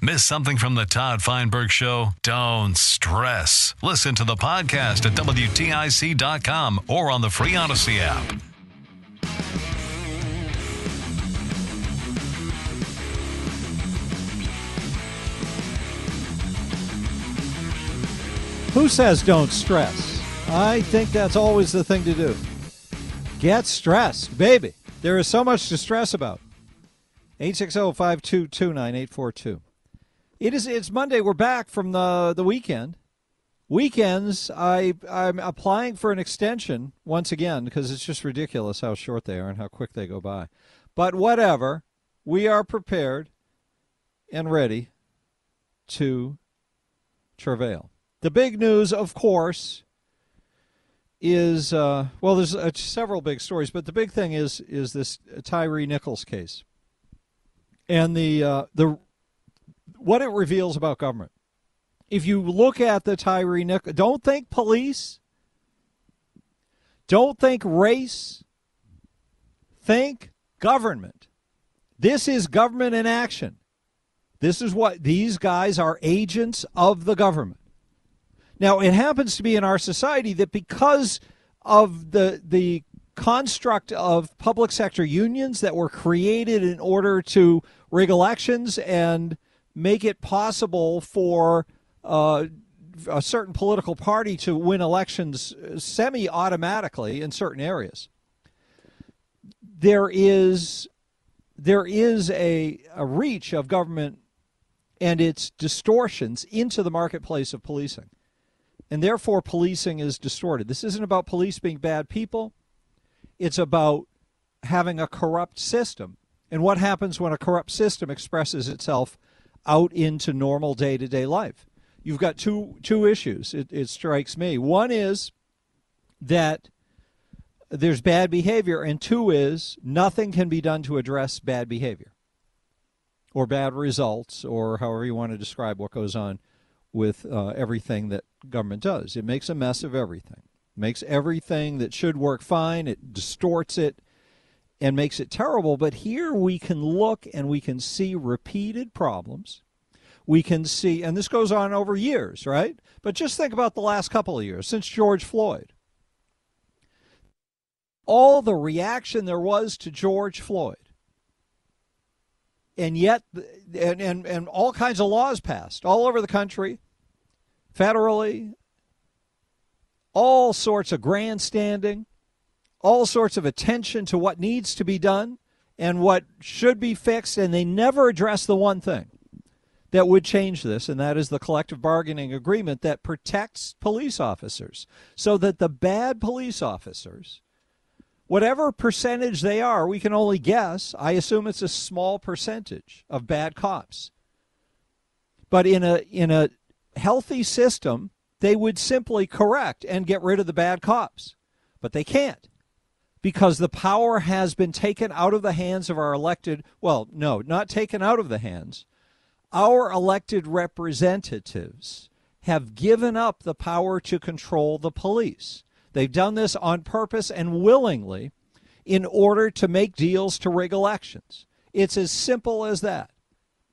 Miss something from the Todd Feinberg Show? Don't stress. Listen to the podcast at WTIC.com or on the free Odyssey app. Who says don't stress? I think that's always the thing to do. Get stressed, baby. There is so much to stress about. 860-522-9842. It's Monday. We're back from the weekend. Weekends, I'm applying for an extension once again because it's just ridiculous how short they are and how quick they go by. But whatever, we are prepared and ready to travail. The big news, of course, is, well, there's several big stories, but the big thing is this Tyre Nichols case and the what it reveals about government. If you look at the Tyre Nichols, don't think police, don't think race, think government. This is government in action. This is what these guys are, agents of the government. Now, it happens to be in our society that because of the construct of public sector unions that were created in order to rig elections and make it possible for a certain political party to win elections semi-automatically in certain areas. There is a reach of government and its distortions into the marketplace of policing, and therefore policing is distorted. This isn't about police being bad people. It's about having a corrupt system and what happens when a corrupt system expresses itself out into normal day-to-day life. You've got two issues, it strikes me. One is that there's bad behavior, and two is nothing can be done to address bad behavior or bad results or however you want to describe what goes on with everything that government does. It makes a mess of everything. It makes everything that should work fine. It distorts it and makes it terrible. But here we can look and we can see repeated problems. We can see, and this goes on over years, right? But just think about the last couple of years, since George Floyd. All the reaction there was to George Floyd. And yet, and all kinds of laws passed all over the country, federally, all sorts of grandstanding, all sorts of attention to what needs to be done and what should be fixed, and they never address the one thing that would change this, and that is the collective bargaining agreement that protects police officers so that the bad police officers, whatever percentage they are, we can only guess. I assume it's a small percentage of bad cops. But in a healthy system, they would simply correct and get rid of the bad cops, but they can't. Because the power has been taken out of the hands of our elected, well, no, not taken out of the hands. Our elected representatives have given up the power to control the police. They've done this on purpose and willingly in order to make deals to rig elections. It's as simple as that.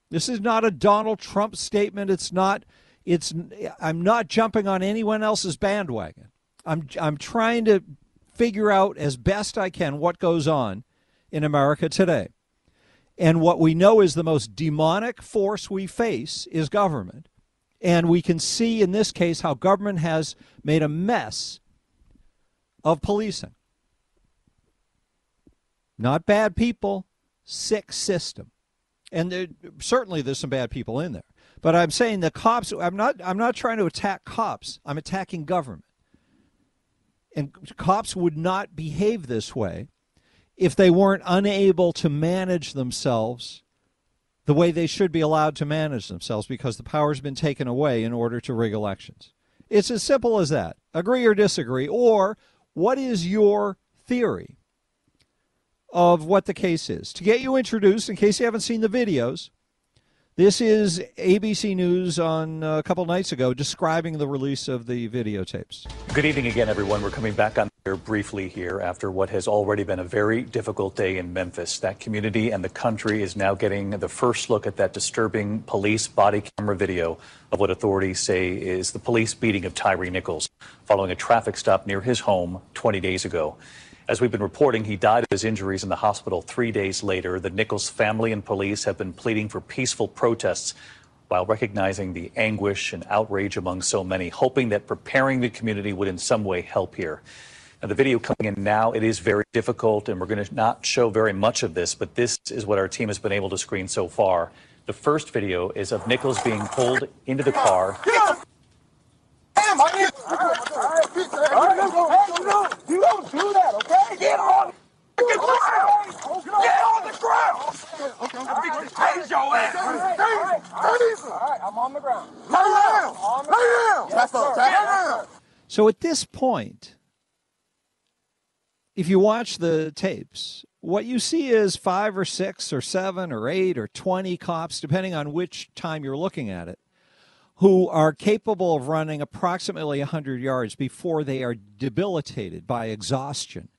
This is not a Donald Trump statement. I'm not jumping on anyone else's bandwagon. I'm trying to figure out as best I can what goes on in America today. And what we know is the most demonic force we face is government. And we can see in this case how government has made a mess of policing. Not bad people, sick system. And certainly there's some bad people in there. But I'm saying the cops, I'm not trying to attack cops. I'm attacking government. And cops would not behave this way if they weren't unable to manage themselves the way they should be allowed to manage themselves, because the power's been taken away in order to rig elections. It's as simple as that. Agree or disagree, or what is your theory of what the case is? To get you introduced, in case you haven't seen the videos, this is ABC News on a couple nights ago describing the release of the videotapes. Good evening again, everyone. We're coming back on air briefly here after what has already been a very difficult day in Memphis. That community and the country is now getting the first look at that disturbing police body camera video of what authorities say is the police beating of Tyre Nichols following a traffic stop near his home 20 days ago. As we've been reporting, he died of his injuries in the hospital 3 days later. The Nichols family and police have been pleading for peaceful protests while recognizing the anguish and outrage among so many, hoping that preparing the community would in some way help here. Now, the video coming in now, it is very difficult, and we're going to not show very much of this, but this is what our team has been able to screen so far. The first video is of Nichols being pulled into the car. You don't do that, okay? Get on the ground! Get on the ground! Okay. All right, I'm on the ground. Lay down! So at this point, if you watch the tapes, what you see is 5 or 6 or 7 or 8 or 20 cops, depending on which time you're looking at it, who are capable of running approximately 100 yards before they are debilitated by exhaustion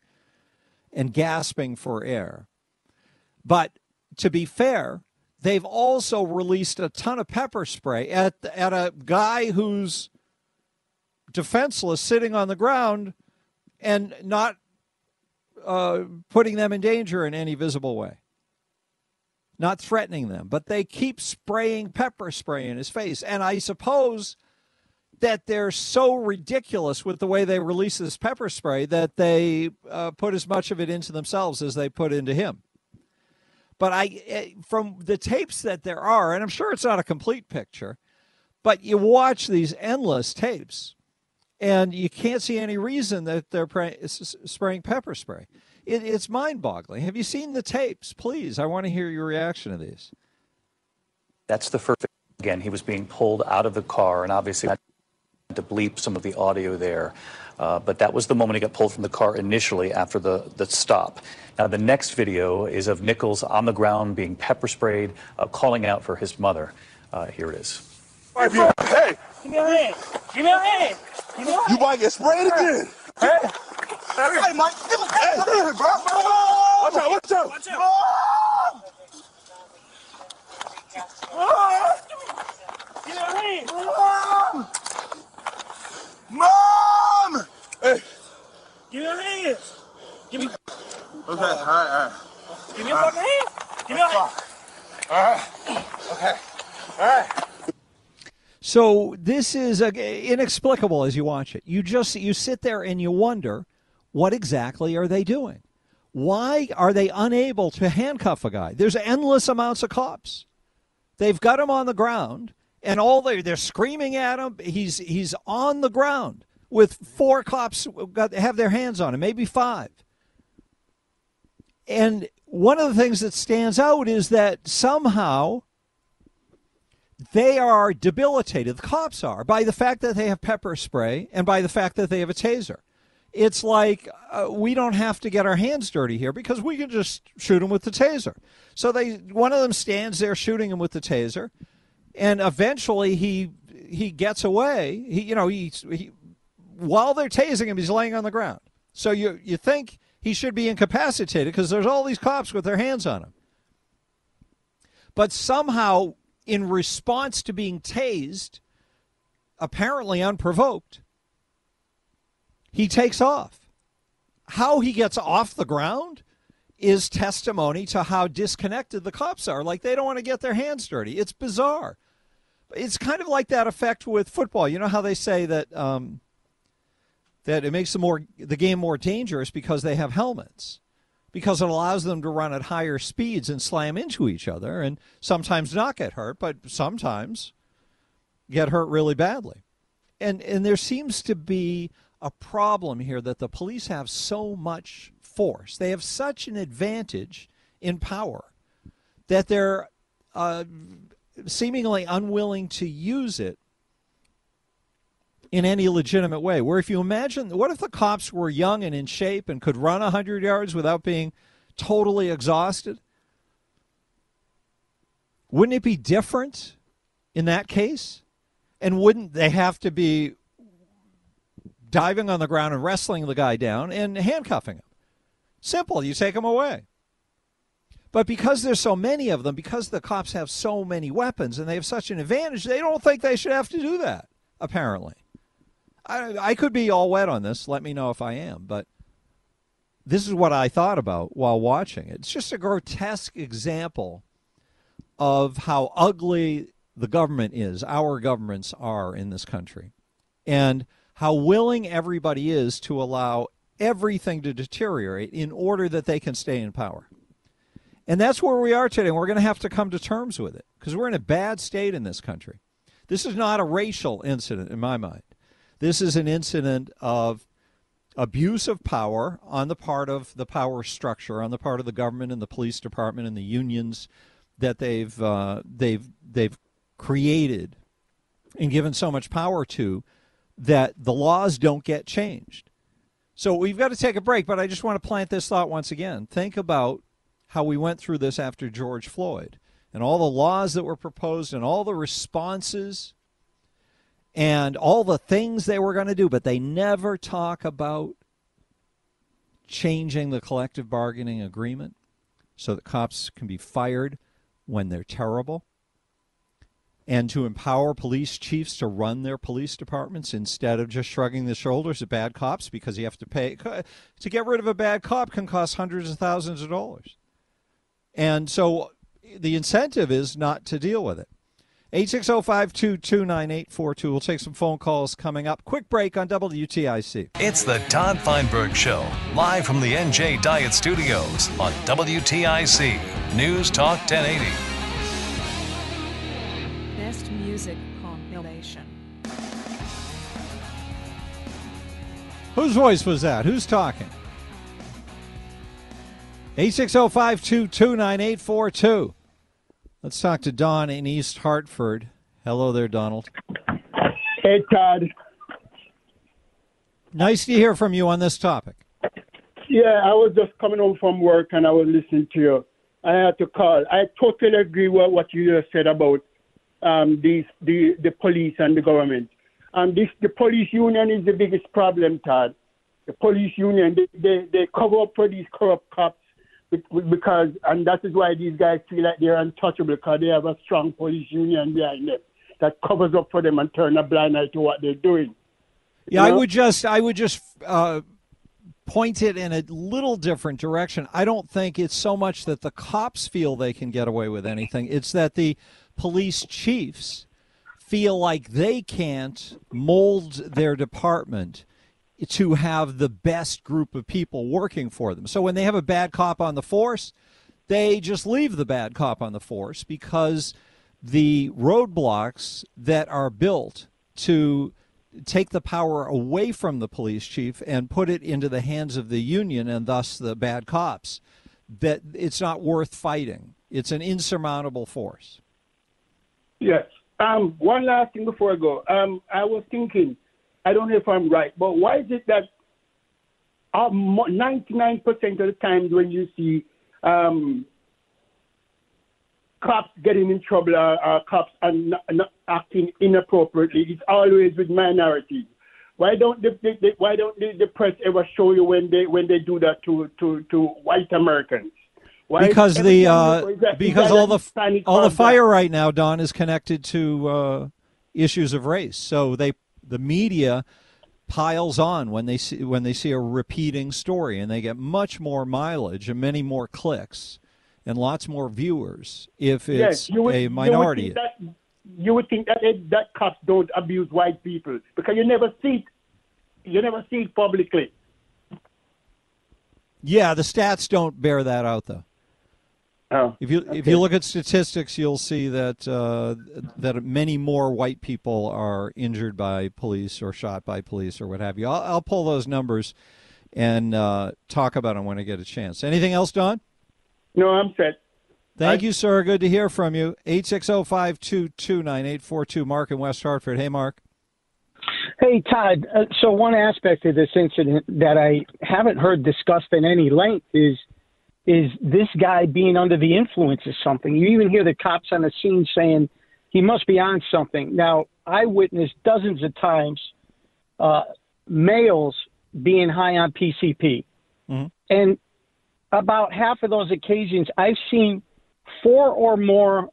and gasping for air. But to be fair, they've also released a ton of pepper spray at a guy who's defenseless, sitting on the ground, and not putting them in danger in any visible way. Not threatening them, but they keep spraying pepper spray in his face. And I suppose that they're so ridiculous with the way they release this pepper spray that they put as much of it into themselves as they put into him. But from the tapes that there are, and I'm sure it's not a complete picture, but you watch these endless tapes and you can't see any reason that they're spraying pepper spray. It's mind-boggling. Have you seen the tapes? Please, I want to hear your reaction to these. That's the first. Again, he was being pulled out of the car, and obviously I had to bleep some of the audio there. But that was the moment he got pulled from the car initially after the stop. Now, the next video is of Nichols on the ground being pepper sprayed, calling out for his mother. Here it is. Hey, give me a hand. Give me a hand. You might get sprayed again. Hey. Hey, Mike, give us a hand, bro. Watch out, watch out. Watch out. Give me a hand. Mom! Hey. Give me a hand. Give me. Okay, all right, all right. Give me a fucking hand. Give me a hand. All right. Okay. All right. So this is inexplicable as you watch it. You sit there and you wonder, what exactly are they doing? Why are they unable to handcuff a guy? There's endless amounts of cops. They've got him on the ground, and they're screaming at him. He's on the ground with 4 cops have their hands on him, maybe 5. And one of the things that stands out is that somehow they are debilitated, the cops are, by the fact that they have pepper spray and by the fact that they have a taser. It's like we don't have to get our hands dirty here because we can just shoot them with the taser. So one of them stands there shooting him with the taser, and eventually he gets away. He while they're tasing him, he's laying on the ground. So you think he should be incapacitated because there's all these cops with their hands on him. But somehow, in response to being tased, apparently unprovoked, he takes off. How he gets off the ground is testimony to how disconnected the cops are. Like, they don't want to get their hands dirty. It's bizarre. It's kind of like that effect with football. You know how they say that that it makes the game more dangerous because they have helmets, because it allows them to run at higher speeds and slam into each other and sometimes not get hurt, but sometimes get hurt really badly. And there seems to be a problem here that the police have so much force. They have such an advantage in power that they're seemingly unwilling to use it in any legitimate way. Where if you imagine, what if the cops were young and in shape and could run 100 yards without being totally exhausted? Wouldn't it be different in that case? And wouldn't they have to be diving on the ground and wrestling the guy down and handcuffing him? Simple, you take him away. But because there's so many of them, because the cops have so many weapons and they have such an advantage, they don't think they should have to do that, apparently. I could be all wet on this. Let me know if I am. But this is what I thought about while watching it. It's just a grotesque example of how ugly the government is, our governments are in this country, and how willing everybody is to allow everything to deteriorate in order that they can stay in power. And that's where we are today, and we're going to have to come to terms with it because we're in a bad state in this country. This is not a racial incident in my mind. This is an incident of abuse of power on the part of the power structure, on the part of the government and the police department and the unions that they've created and given so much power to that the laws don't get changed. So we've got to take a break, but I just want to plant this thought once again. Think about how we went through this after George Floyd and all the laws that were proposed and all the responses and all the things they were going to do, but they never talk about changing the collective bargaining agreement so that cops can be fired when they're terrible, and to empower police chiefs to run their police departments instead of just shrugging their shoulders at bad cops, because you have to pay. To get rid of a bad cop can cost hundreds of thousands of dollars. And so the incentive is not to deal with it. 860-522-9842. We'll take some phone calls coming up. Quick break on WTIC. It's the Todd Feinberg Show, live from the NJ Diet Studios on WTIC News Talk 1080. Best music compilation. Whose voice was that? Who's talking? 860-522-9842. Let's talk to Don in East Hartford. Hello there, Donald. Hey, Todd. Nice to hear from you on this topic. Yeah, I was just coming home from work and I was listening to you. I had to call. I totally agree with what you just said about the police and the government. The police union is the biggest problem, Todd. The police union, they cover up for these corrupt cops. Because, and that is why these guys feel like they're untouchable, because they have a strong police union behind them that covers up for them and turn a blind eye to what they're doing. Yeah, you know? I would just point it in a little different direction. I don't think it's so much that the cops feel they can get away with anything. It's that the police chiefs feel like they can't mold their department to have the best group of people working for them. So when they have a bad cop on the force, they just leave the bad cop on the force because the roadblocks that are built to take the power away from the police chief and put it into the hands of the union and thus the bad cops, that it's not worth fighting. It's an insurmountable force. Yes. One last thing before I go. I was thinking, I don't know if I'm right, but why is it that 99% of the times when you see cops getting in trouble or cops are not acting inappropriately, it's always with minorities? Why don't the press ever show you when they do that to white Americans? Why? Because all the fire right now, Don, is connected to issues of race, so they. The media piles on when they see a repeating story, and they get much more mileage and many more clicks and lots more viewers if it's a minority. You would think that cops don't abuse white people because you never see it publicly. Yeah, the stats don't bear that out though. Oh, if you look at statistics, you'll see that that many more white people are injured by police or shot by police or what have you. I'll pull those numbers and talk about them when I get a chance. Anything else, Don? No, I'm set. Thank you, sir. Good to hear from you. 860-522-9842, Mark in West Hartford. Hey, Mark. Hey, Todd. So one aspect of this incident that I haven't heard discussed in any length is this guy being under the influence of something. You even hear the cops on the scene saying he must be on something. Now, I witnessed dozens of times males being high on PCP. Mm-hmm. And about half of those occasions, I've seen 4 or more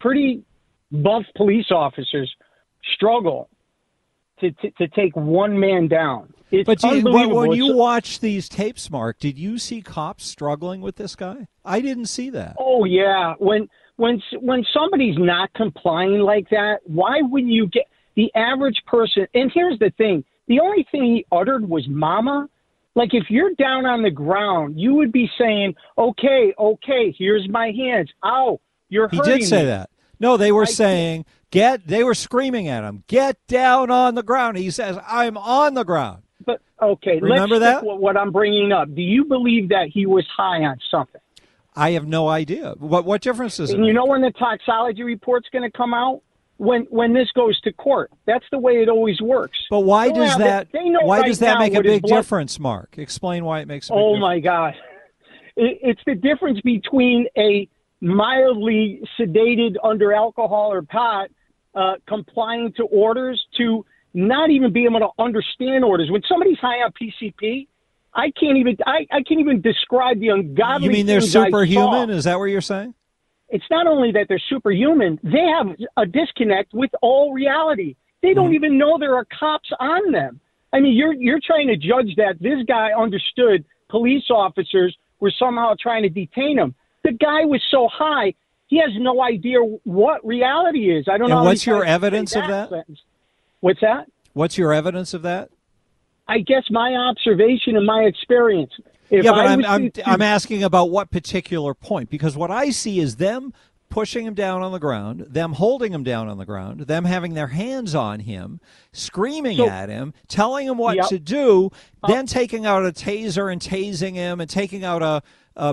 pretty buff police officers struggle to take one man down. It's unbelievable. When you watch these tapes, Mark, did you see cops struggling with this guy? I didn't see that. Oh, yeah. When somebody's not complying like that, why wouldn't you get the average person? And here's the thing. The only thing he uttered was mama. Like, if you're down on the ground, you would be saying, okay, here's my hands. Ow, you're hurting me. He did say that. No, they were saying, they were screaming at him, get down on the ground. He says, I'm on the ground. But, okay, remember that? What I'm bringing up. Do you believe that he was high on something? I have no idea. What difference is it? And you know when the toxicology report's going to come out? When this goes to court. That's the way it always works. But why does that make a big difference, Mark? Explain why it makes a big difference. Oh, my God. It's the difference between a mildly sedated under alcohol or pot complying to orders to not even be able to understand orders. When somebody's high on PCP, I can't even describe the ungodly. You mean they're superhuman? Is that what you're saying? It's not only that they're superhuman, they have a disconnect with all reality. They don't even know there are cops on them. I mean, you're trying to judge that this guy understood police officers were somehow trying to detain him. The guy was so high, he has no idea what reality is. I don't know. And what's your evidence of that? What's that? What's your evidence of that? I guess my observation and my experience. I'm asking about what particular point, because what I see is them pushing him down on the ground, them holding him down on the ground, them having their hands on him, screaming at him, telling him what to do, then taking out a taser and tasing him and taking out a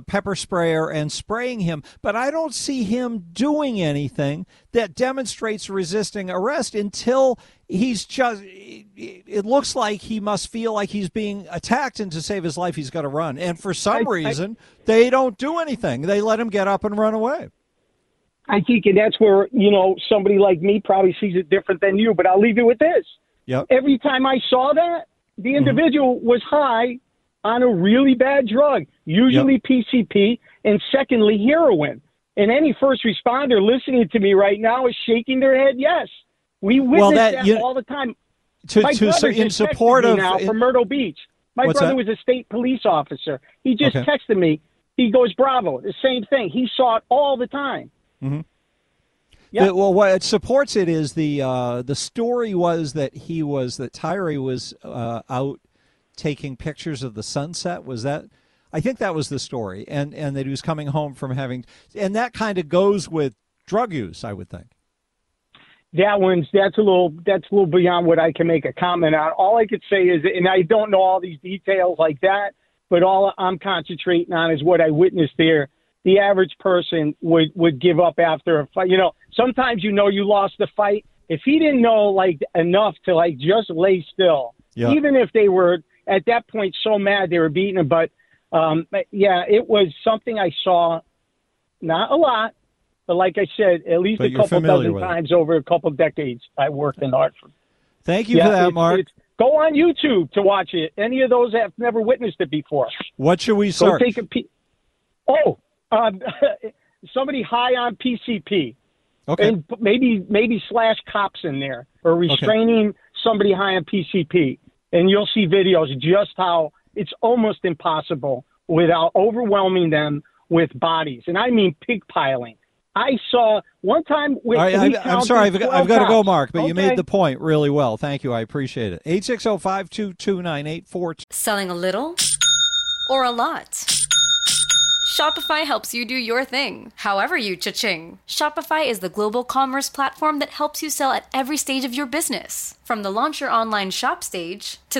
pepper sprayer and spraying him. But I don't see him doing anything that demonstrates resisting arrest until he's just, it looks like he must feel like he's being attacked, and to save his life, he's got to run. And for some reason, they don't do anything. They let him get up and run away. I think, and that's where, somebody like me probably sees it different than you, but I'll leave you with this. Yep. Every time I saw that, the individual was high on a really bad drug, usually PCP, and secondly, heroin. And any first responder listening to me right now is shaking their head yes. We witness that all the time. My brother just texted me now from Myrtle Beach. My brother was a state police officer. He just texted me. He goes, bravo, the same thing. He saw it all the time. Mm-hmm. Yeah. Well, what supports it is the story was that Tyre was out taking pictures of the sunset. Was that? I think that was the story, and that he was coming home from having, and that kind of goes with drug use, I would think. That's a little beyond what I can make a comment on. All I could say is, and I don't know all these details like that, but all I'm concentrating on is what I witnessed there. The average person would give up after a fight. Sometimes you lost the fight. If he didn't know enough to just lay still, even if they were at that point so mad they were beating him. But it was something I saw, not a lot, but like I said, at least a couple dozen times over a couple decades. I worked in Hartford. Thank you for that, Mark. Go on YouTube to watch it. Any of those that have never witnessed it before. What should we search? Go take a peek. Somebody high on PCP, and maybe slash cops in there, or restraining somebody high on PCP, and you'll see videos just how it's almost impossible without overwhelming them with bodies, and I mean pigpiling. I saw one time with. All right, I'm sorry, I've got to go, Mark, but you made the point really well. Thank you, I appreciate it. 860-522-9842. Selling a little or a lot. Shopify helps you do your thing, however you cha-ching. Shopify is the global commerce platform that helps you sell at every stage of your business. From the launch your online shop stage, to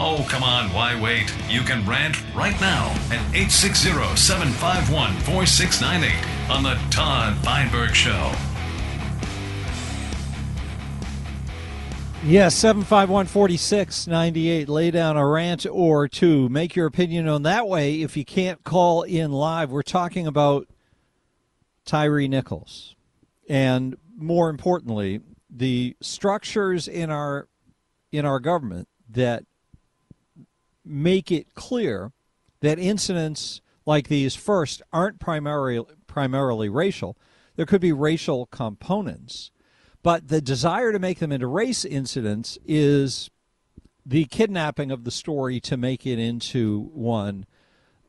Oh, come on, why wait? You can rant right now at 860-751-4698 on The Todd Feinberg Show. Yes, 751-4698. Lay down a rant or two. Make your opinion on that way if you can't call in live. We're talking about Tyre Nichols. And more importantly, the structures in our government that make it clear that incidents like these, first, aren't primarily racial. There could be racial components, but the desire to make them into race incidents is the kidnapping of the story to make it into one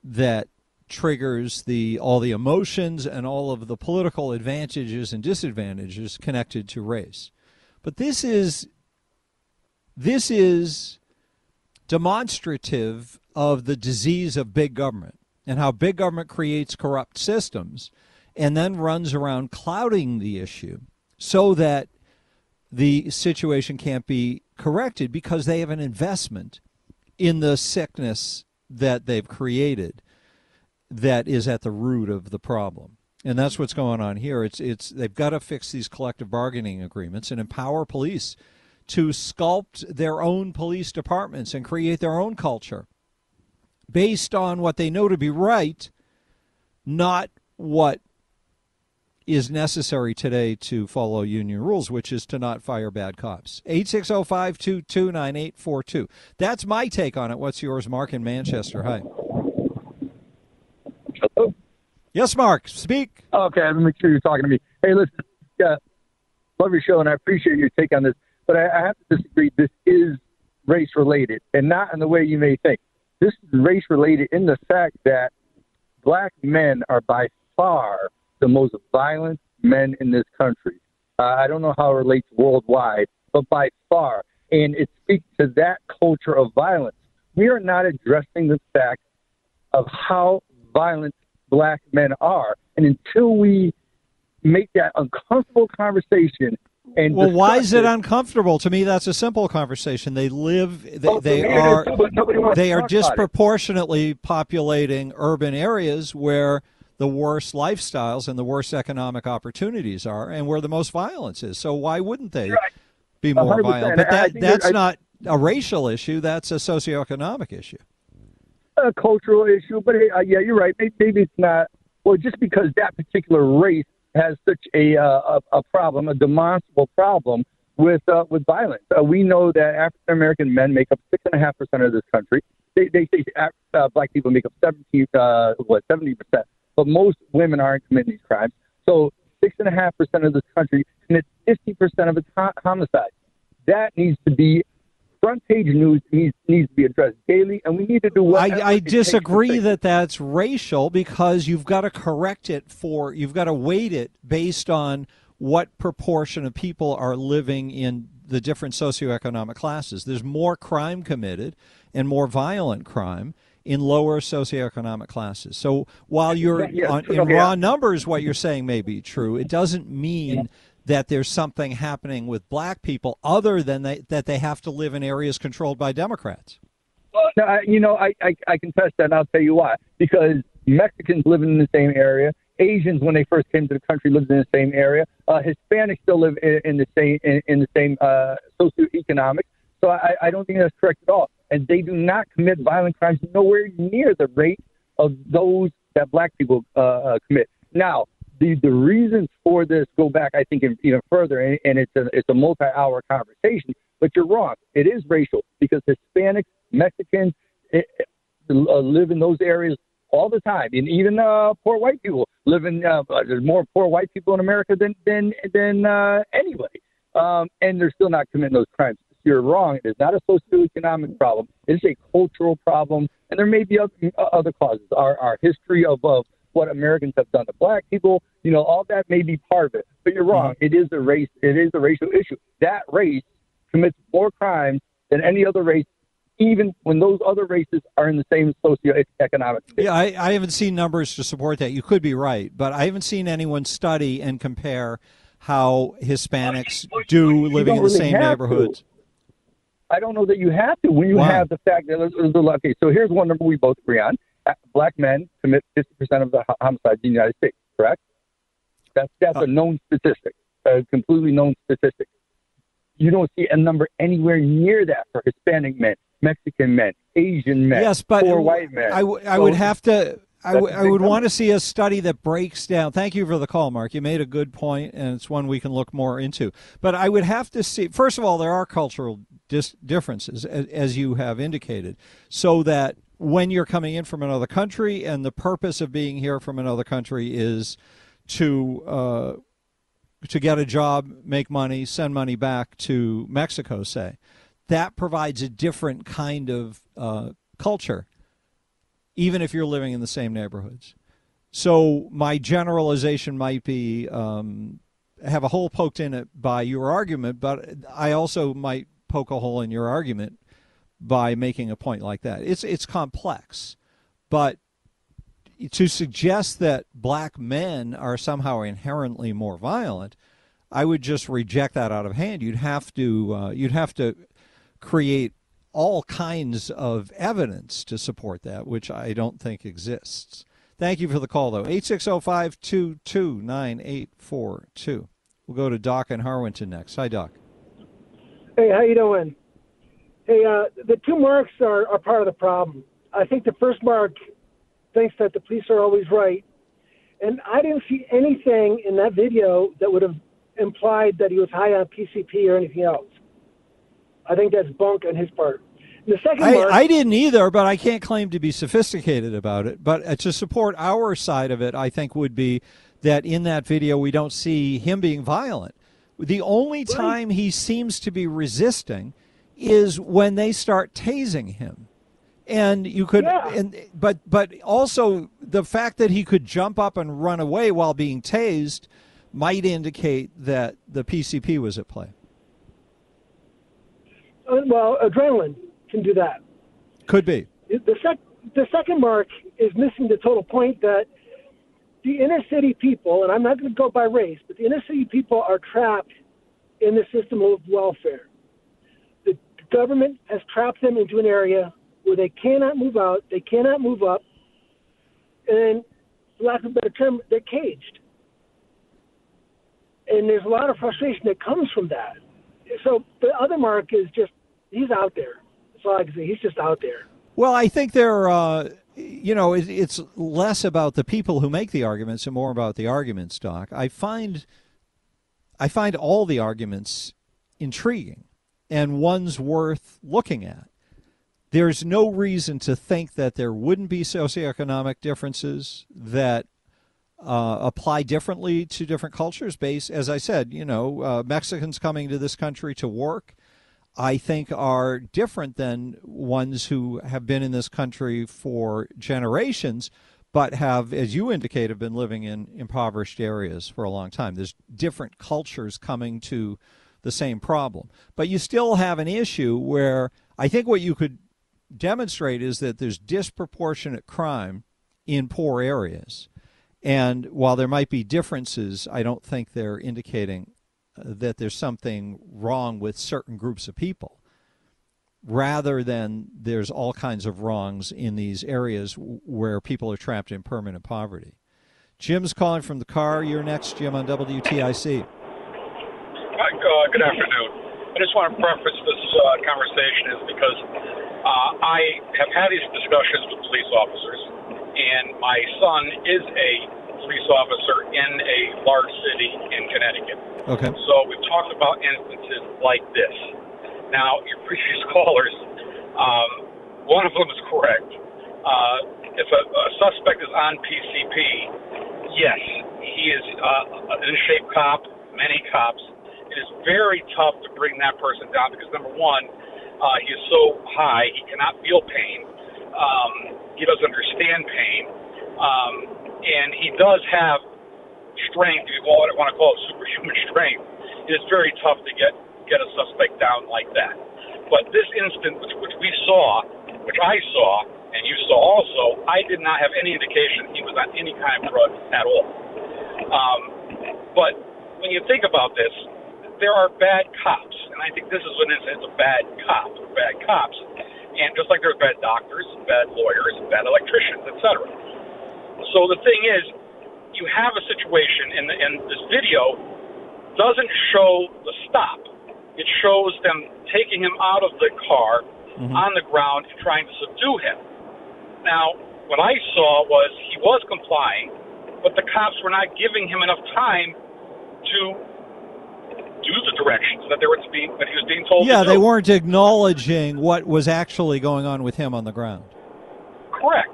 that triggers all the emotions and all of the political advantages and disadvantages connected to race. But this is demonstrative of the disease of big government and how big government creates corrupt systems and then runs around clouding the issue so that the situation can't be corrected because they have an investment in the sickness that they've created that is at the root of the problem. And that's what's going on here. It's they've got to fix these collective bargaining agreements and empower police to sculpt their own police departments and create their own culture based on what they know to be right, not what is necessary today to follow union rules, which is to not fire bad cops. 860-522-9842. That's my take on it. What's yours, Mark in Manchester? Hi. Hello? Yes, Mark. Speak. Okay, let me make sure you're talking to me. Hey, listen, love your show, and I appreciate your take on this. But I have to disagree. This is race-related, and not in the way you may think. This is race-related in the fact that black men are by far the most violent men in this country. I don't know how it relates worldwide, but by far. And it speaks to that culture of violence. We are not addressing the fact of how violent black men are. And until we make that uncomfortable conversation, well, why is it uncomfortable? To me, that's a simple conversation. They are disproportionately populating urban areas where the worst lifestyles and the worst economic opportunities are and where the most violence is. So why wouldn't they be more 100%. Violent? But that's not a racial issue. That's a socioeconomic issue. A cultural issue. But, hey, yeah, you're right. Maybe it's not. Well, just because that particular race has such a problem, a demonstrable problem with violence. We know that African American men make up 6.5% of this country. They say black people make up 70%, but most women aren't committing these crimes. So 6.5% of this country, and it's 50% of its homicides. That needs to be front page news. Needs to be addressed daily, and we need to do what I disagree that that's racial, because you've got to correct it for, you've got to weight it based on what proportion of people are living in the different socioeconomic classes. There's more crime committed and more violent crime in lower socioeconomic classes. So while you're raw numbers, what you're saying may be true, it doesn't mean that there's something happening with black people other than that they have to live in areas controlled by Democrats. No, I can test that, and I'll tell you why. Because Mexicans live in the same area. Asians, when they first came to the country, lived in the same area. Hispanics still live in the same socioeconomic. So I don't think that's correct at all. And they do not commit violent crimes nowhere near the rate of those that black people commit. Now, the reasons for this go back, I think, even further, and it's a multi-hour conversation. But you're wrong. It is racial, because Hispanics, Mexicans live in those areas all the time, and even poor white people live in. There's more poor white people in America than anybody, and they're still not committing those crimes. You're wrong. It is not a socioeconomic problem. It is a cultural problem, and there may be other causes. Our history of what Americans have done to black people, all that may be part of it. But you're wrong. Mm-hmm. It is a race. It is a racial issue. That race commits more crimes than any other race, even when those other races are in the same socioeconomic state. Yeah, I haven't seen numbers to support that. You could be right, but I haven't seen anyone study and compare how Hispanics do living in the same neighborhoods. I don't know that you have to when you have the fact that okay, so here's one number we both agree on. Black men commit 50% of the homicides in the United States, correct? That's a known statistic, a completely known statistic. You don't see a number anywhere near that for Hispanic men, Mexican men, Asian men, or white men. I would want to see a study that breaks down. Thank you for the call, Mark. You made a good point, and it's one we can look more into. But I would have to see, first of all, there are cultural differences, as you have indicated, so that when you're coming in from another country and the purpose of being here from another country is to get a job, make money, send money back to Mexico, say, that provides a different kind of culture, even if you're living in the same neighborhoods. So my generalization might be have a hole poked in it by your argument, but I also might poke a hole in your argument by making a point like that. It's complex, but to suggest that black men are somehow inherently more violent, I would just reject that out of hand. You'd have to create all kinds of evidence to support that, which I don't think exists. Thank you for the call, though. 860-522-9842. We'll go to Doc in Harwinton next. Hi, Doc. Hey, how you doing? Hey, the two marks are part of the problem. I think the first mark thinks that the police are always right, and I didn't see anything in that video that would have implied that he was high on PCP or anything else. I think that's bunk on his part. The second mark, I didn't either, but I can't claim to be sophisticated about it. But to support our side of it, I think would be that in that video we don't see him being violent. The only time he seems to be resisting is when they start tasing him. And you could, but also the fact that he could jump up and run away while being tased might indicate that the PCP was at play. Well, adrenaline can do that. Could be. The second mark is missing the total point that the inner city people, and I'm not going to go by race, but the inner city people are trapped in the system of welfare. The government has trapped them into an area where they cannot move out, they cannot move up, and for lack of a better term, they're caged. And there's a lot of frustration that comes from that. So the other mark is just, he's out there. That's all I can say. He's just out there. Well, I think they're, it's less about the people who make the arguments and more about the arguments, Doc. I find all the arguments intriguing and one's worth looking at. There's no reason to think that there wouldn't be socioeconomic differences that apply differently to different cultures based, as I said, you know, Mexicans coming to this country to work, I think, are different than ones who have been in this country for generations, but have, as you indicate, have been living in impoverished areas for a long time. There's different cultures coming to the same problem. But you still have an issue where I think what you could demonstrate is that there's disproportionate crime in poor areas. And while there might be differences, I don't think they're indicating that there's something wrong with certain groups of people, rather than there's all kinds of wrongs in these areas where people are trapped in permanent poverty. Jim's calling from the car. You're next, Jim, on WTIC. Good afternoon. I just want to preface this conversation is because I have had these discussions with police officers. And my son is a police officer in a large city in Connecticut. Okay. So we've talked about instances like this. Now, your previous callers, one of them is correct. If a suspect is on PCP, yes, he is an in-shape cop, many cops. It is very tough to bring that person down because, number one, he is so high, he cannot feel pain. He doesn't understand pain, and he does have strength, if you want to call it superhuman strength. It is very tough to get a suspect down like that. But this instance, which we saw, which I saw, and you saw also, I did not have any indication he was on any kind of drug at all. But when you think about this, there are bad cops, and I think this is an instance of bad cops. And just like there's bad doctors, bad lawyers, bad electricians, etc. So the thing is, you have a situation, and this video doesn't show the stop. It shows them taking him out of the car on the ground and trying to subdue him. Now, what I saw was he was complying, but the cops were not giving him enough time to do the directions that he was being told to do. They weren't acknowledging what was actually going on with him on the ground. Correct.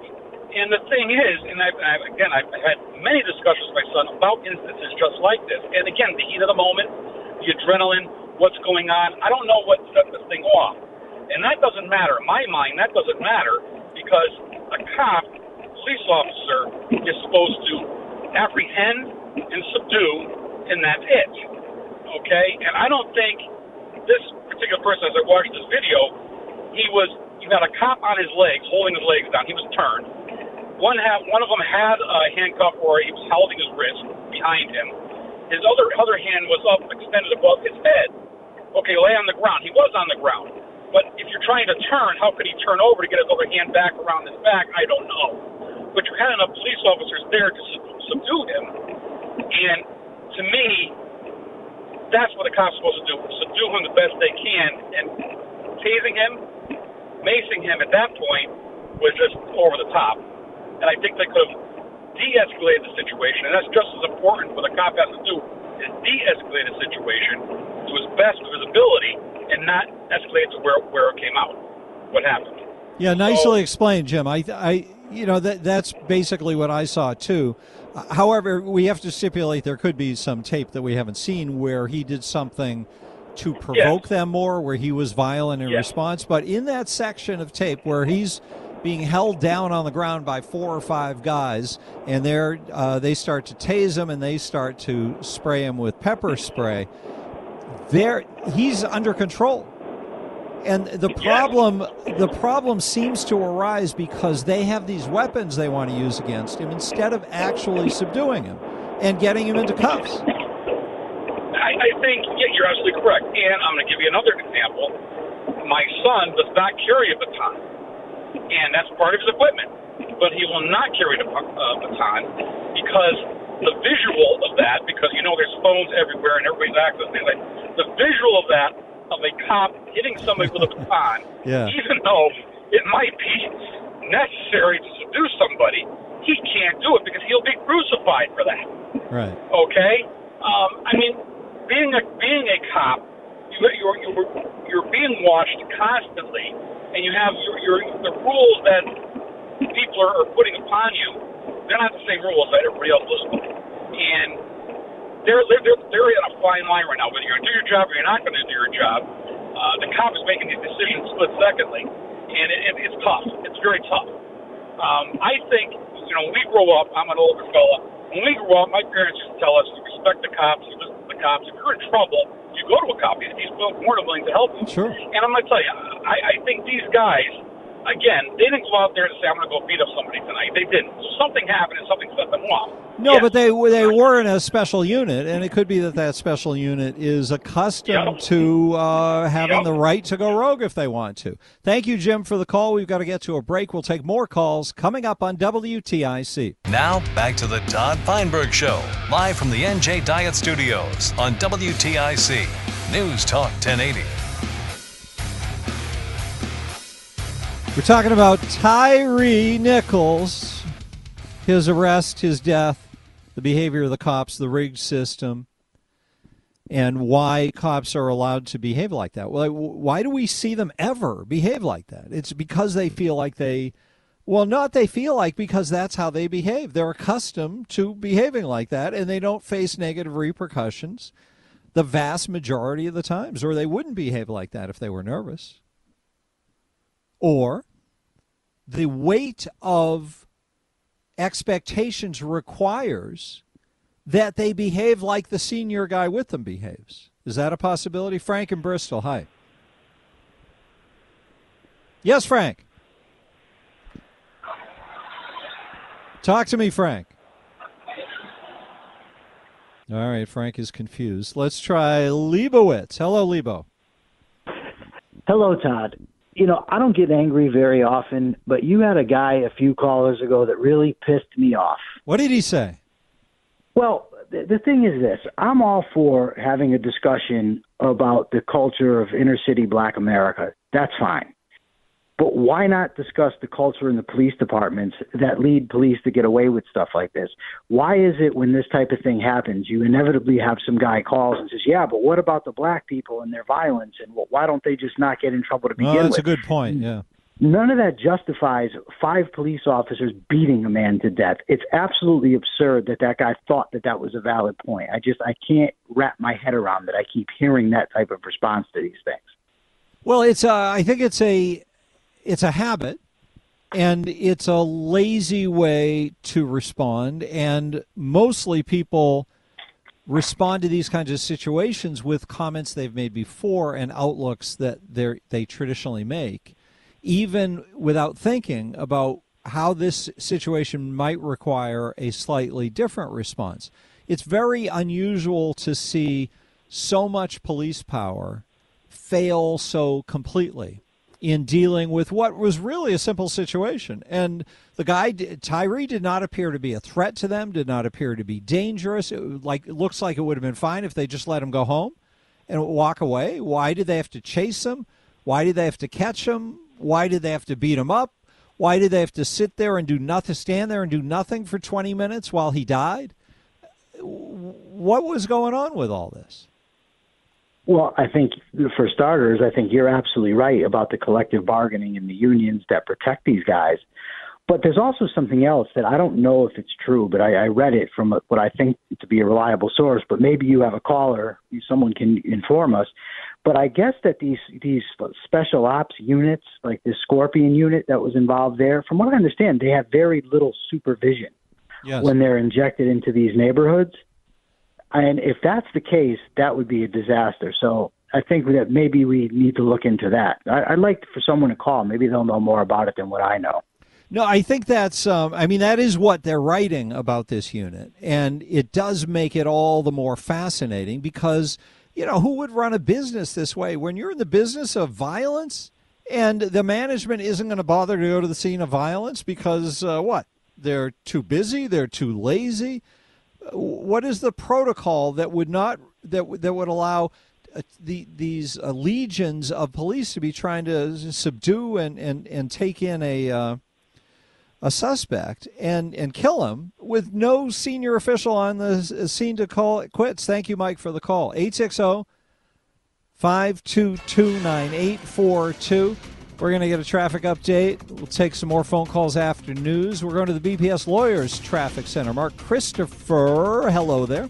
And the thing is, and I've had many discussions with my son about instances just like this. And again, the heat of the moment, the adrenaline, what's going on. I don't know what set this thing off. And that doesn't matter. In my mind, that doesn't matter because a cop, police officer, is supposed to apprehend and subdue, and that's it. Okay, and I don't think this particular person, as I watched this video, he had a cop on his legs, holding his legs down. He was turned. One of them had a handcuff, or he was holding his wrist behind him. His other hand was up, extended above his head. Okay, lay on the ground. He was on the ground. But if you're trying to turn, how could he turn over to get his other hand back around his back? I don't know. But you had enough police officers there to subdue him. And to me, that's what the cops are supposed to do, subdue him the best they can. And tasing him, macing him at that point was just over the top. And I think they could have de-escalated the situation. And that's just as important what a cop has to do is de-escalate a situation to his best of his ability and not escalate to where it came out, what happened. Yeah, nicely explained, Jim. That's basically what I saw, too. However, we have to stipulate there could be some tape that we haven't seen where he did something to provoke them more, where he was violent in response. But in that section of tape where he's being held down on the ground by 4 or 5 guys, and they start to tase him and they start to spray him with pepper spray, he's under control. And the problem seems to arise because they have these weapons they want to use against him instead of actually subduing him and getting him into cuffs. I think you're absolutely correct. And I'm going to give you another example. My son does not carry a baton, and that's part of his equipment. But he will not carry a baton because the visual of that, because you know there's phones everywhere and everybody's access, the visual of that, of a cop hitting somebody with a baton, even though it might be necessary to subdue somebody, he can't do it because he'll be crucified for that. Right. Okay. Being a cop, you're being watched constantly, and you have the rules that people are putting upon you They're not the same rules that everybody else listens to. And they're in a fine line right now. Whether you're going to do your job or you're not going to do your job, the cop is making these decisions split secondly, and it's tough. It's very tough. I think, you know, when we grow up, I'm an older fella. When we grew up, my parents used to tell us, you respect the cops, you listen to the cops. If you're in trouble, you go to a cop. He's more than willing to help you. Sure. And I'm going to tell you, I think these guys, again, they didn't go out there and say, I'm going to go beat up somebody tonight. They didn't. Something happened and something set them off. No, yes. But they were in a special unit, and it could be that that special unit is accustomed to having the right to go rogue if they want to. Thank you, Jim, for the call. We've got to get to a break. We'll take more calls coming up on WTIC. Now, back to the Todd Feinberg Show, live from the NJ Diet Studios on WTIC News Talk 1080. We're talking about Tyre Nichols, his arrest, his death, the behavior of the cops, the rigged system, and why cops are allowed to behave like that. Why do we see them ever behave like that? It's because they feel like because that's how they behave. They're accustomed to behaving like that, and they don't face negative repercussions the vast majority of the times, or they wouldn't behave like that if they were nervous. Or the weight of expectations requires that they behave like the senior guy with them behaves. Is that a possibility? Frank in Bristol, hi. Yes, Frank. Talk to me, Frank. All right, Frank is confused. Let's try Leibowitz. Hello, Lebo. Hello, Todd. You know, I don't get angry very often, but you had a guy a few callers ago that really pissed me off. What did he say? Well, the thing is this. I'm all for having a discussion about the culture of inner-city black America. That's fine. But why not discuss the culture in the police departments that lead police to get away with stuff like this? Why is it when this type of thing happens, you inevitably have some guy calls and says, yeah, but what about the black people and their violence? And why don't they just not get in trouble to begin with? That's a good point, yeah. None of that justifies 5 police officers beating a man to death. It's absolutely absurd that that guy thought that that was a valid point. I can't wrap my head around that. I keep hearing that type of response to these things. Well, I think it's a habit, and it's a lazy way to respond, and mostly people respond to these kinds of situations with comments they've made before and outlooks that they traditionally make, even without thinking about how this situation might require a slightly different response. It's very unusual to see so much police power fail so completely in dealing with what was really a simple situation. And the guy, Tyre, did not appear to be a threat to them, did not appear to be dangerous. It looks like it would have been fine if they just let him go home and walk away. Why did they have to chase him? Why did they have to catch him? Why did they have to beat him up? Why did they have to sit there and do nothing, stand there and do nothing for 20 minutes while he died? What was going on with all this? Well, I think for starters, I think you're absolutely right about the collective bargaining and the unions that protect these guys. But there's also something else that I don't know if it's true, but I read it from what I think to be a reliable source. But maybe you have a caller, someone can inform us. But I guess that these special ops units, like the Scorpion unit that was involved there, from what I understand, they have very little supervision when they're injected into these neighborhoods. And if that's the case, that would be a disaster. So I think that maybe we need to look into that. I'd like for someone to call. Maybe they'll know more about it than what I know. No, I think that's, that is what they're writing about this unit. And it does make it all the more fascinating because, you know, who would run a business this way? When you're in the business of violence and the management isn't going to bother to go to the scene of violence because they're too busy, they're too lazy. What is the protocol that would not that would allow these legions of police to be trying to subdue and take in a suspect and kill him with no senior official on the scene to call it quits? Thank you, Mike, for the call. 860-522-9842. We're going to get a traffic update. We'll take some more phone calls after news. We're going to the BPS Lawyers Traffic Center. Mark Christopher, hello there.